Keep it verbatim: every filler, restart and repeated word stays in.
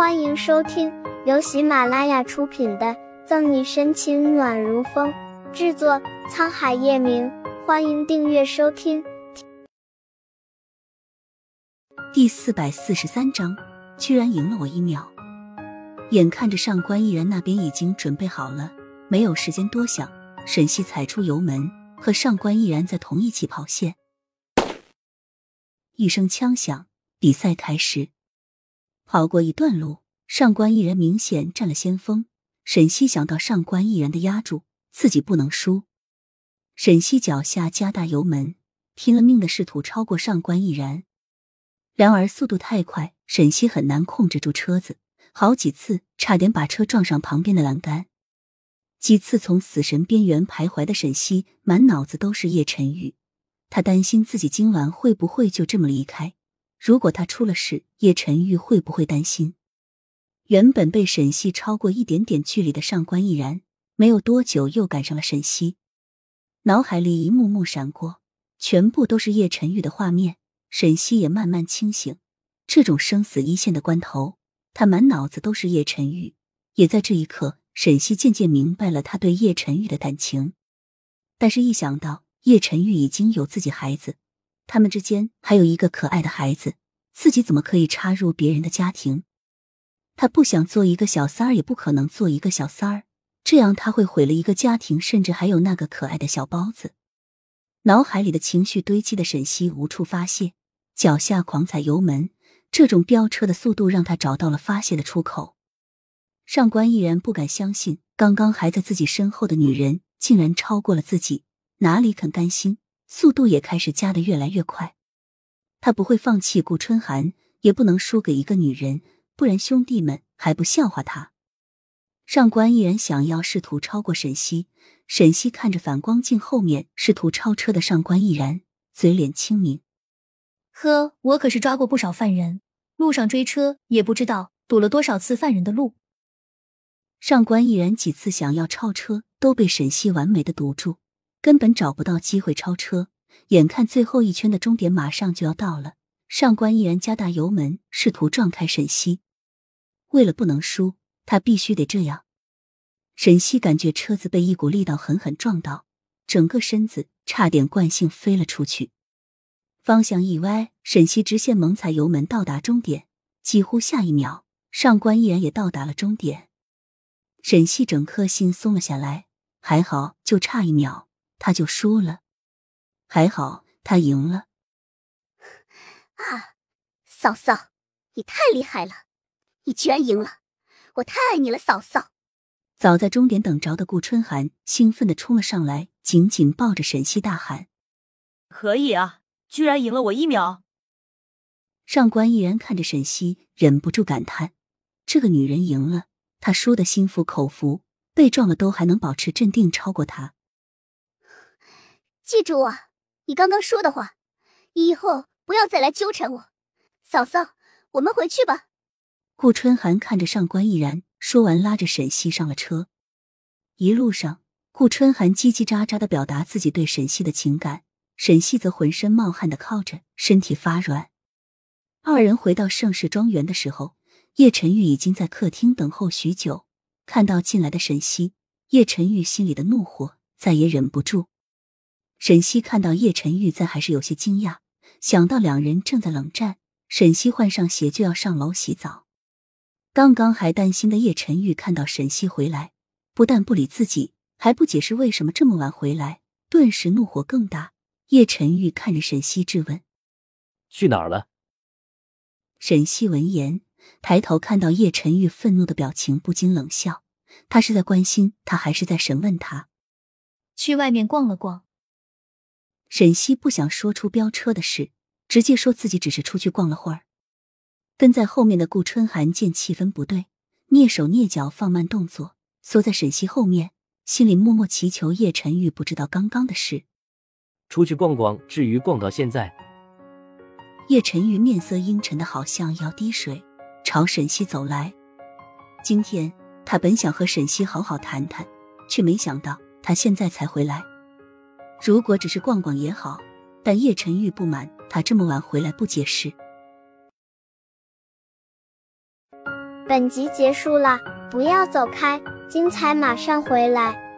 欢迎收听由喜马拉雅出品的《赠你深情暖如风》，制作沧海夜明。欢迎订阅收听。第四百四十三章，居然赢了我一秒。眼看着上官逸然那边已经准备好了，没有时间多想，沈西踩出油门，和上官逸然在同一起跑线。一声枪响，比赛开始。跑过一段路，上官逸然明显占了先锋，沈西想到上官逸然的压住，自己不能输。沈西脚下加大油门，拼了命的试图超过上官逸然。然而速度太快，沈西很难控制住车子。好几次差点把车撞上旁边的栏杆，几次从死神边缘徘徊的沈西满脑子都是叶晨玉，他担心自己今晚会不会就这么离开，如果他出了事，叶晨玉会不会担心。原本被沈西超过一点点距离的上官逸然，没有多久又赶上了沈西。脑海里一幕幕闪过，全部都是叶晨玉的画面，沈西也慢慢清醒，这种生死一线的关头，他满脑子都是叶晨玉，也在这一刻，沈西渐渐明白了他对叶晨玉的感情。但是一想到叶晨玉已经有自己孩子，他们之间还有一个可爱的孩子，自己怎么可以插入别人的家庭？他不想做一个小三儿，也不可能做一个小三儿，这样他会毁了一个家庭，甚至还有那个可爱的小包子。脑海里的情绪堆积的沈西无处发泄，脚下狂踩油门，这种飙车的速度让他找到了发泄的出口。上官逸然不敢相信，刚刚还在自己身后的女人竟然超过了自己，哪里肯甘心，速度也开始加得越来越快。他不会放弃顾春寒，也不能输给一个女人，不然兄弟们还不笑话他。上官逸然想要试图超过沈西，沈西看着反光镜后面试图超车的上官逸然，嘴脸清明。呵，我可是抓过不少犯人，路上追车也不知道堵了多少次犯人的路。上官逸然几次想要超车都被沈西完美的堵住，根本找不到机会超车。眼看最后一圈的终点马上就要到了，上官逸然加大油门，试图撞开沈西。为了不能输，他必须得这样。沈西感觉车子被一股力道狠狠撞到，整个身子差点惯性飞了出去。方向一歪，沈西直线猛踩油门到达终点，几乎下一秒，上官逸然也到达了终点。沈西整颗心松了下来，还好就差一秒他就输了，还好他赢了。啊，嫂嫂，你太厉害了，你居然赢了，我太爱你了，嫂嫂。早在终点等着的顾春寒兴奋地冲了上来，紧紧抱着沈西大喊：可以啊，居然赢了我一秒。上官逸然看着沈西，忍不住感叹，这个女人赢了，她输得心服口服，被撞了都还能保持镇定超过她。记住我，你刚刚说的话，你以后不要再来纠缠我。嫂嫂，我们回去吧。顾春寒看着上官逸然，说完拉着沈西上了车。一路上，顾春寒叽叽喳喳地表达自己对沈西的情感，沈西则浑身冒汗地靠着，身体发软。二人回到盛世庄园的时候，叶晨玉已经在客厅等候许久，看到进来的沈西，叶晨玉心里的怒火再也忍不住。沈西看到叶晨玉在还是有些惊讶，想到两人正在冷战，沈西换上鞋就要上楼洗澡。刚刚还担心的叶晨玉看到沈西回来，不但不理自己，还不解释为什么这么晚回来，顿时怒火更大。叶晨玉看着沈西质问：去哪儿了？沈西闻言抬头看到叶晨玉愤怒的表情，不禁冷笑，他是在关心他还是在审问他？去外面逛了逛。沈西不想说出飙车的事，直接说自己只是出去逛了会儿。跟在后面的顾春寒见气氛不对，蹑手蹑脚放慢动作，缩在沈西后面，心里默默祈求叶晨玉不知道刚刚的事。出去逛逛，至于逛到现在。叶晨玉面色阴沉的好像要滴水，朝沈西走来。今天他本想和沈西好好谈谈，却没想到他现在才回来。如果只是逛逛也好，但叶晨玉不满他这么晚回来不解释。本集结束了，不要走开，精彩马上回来。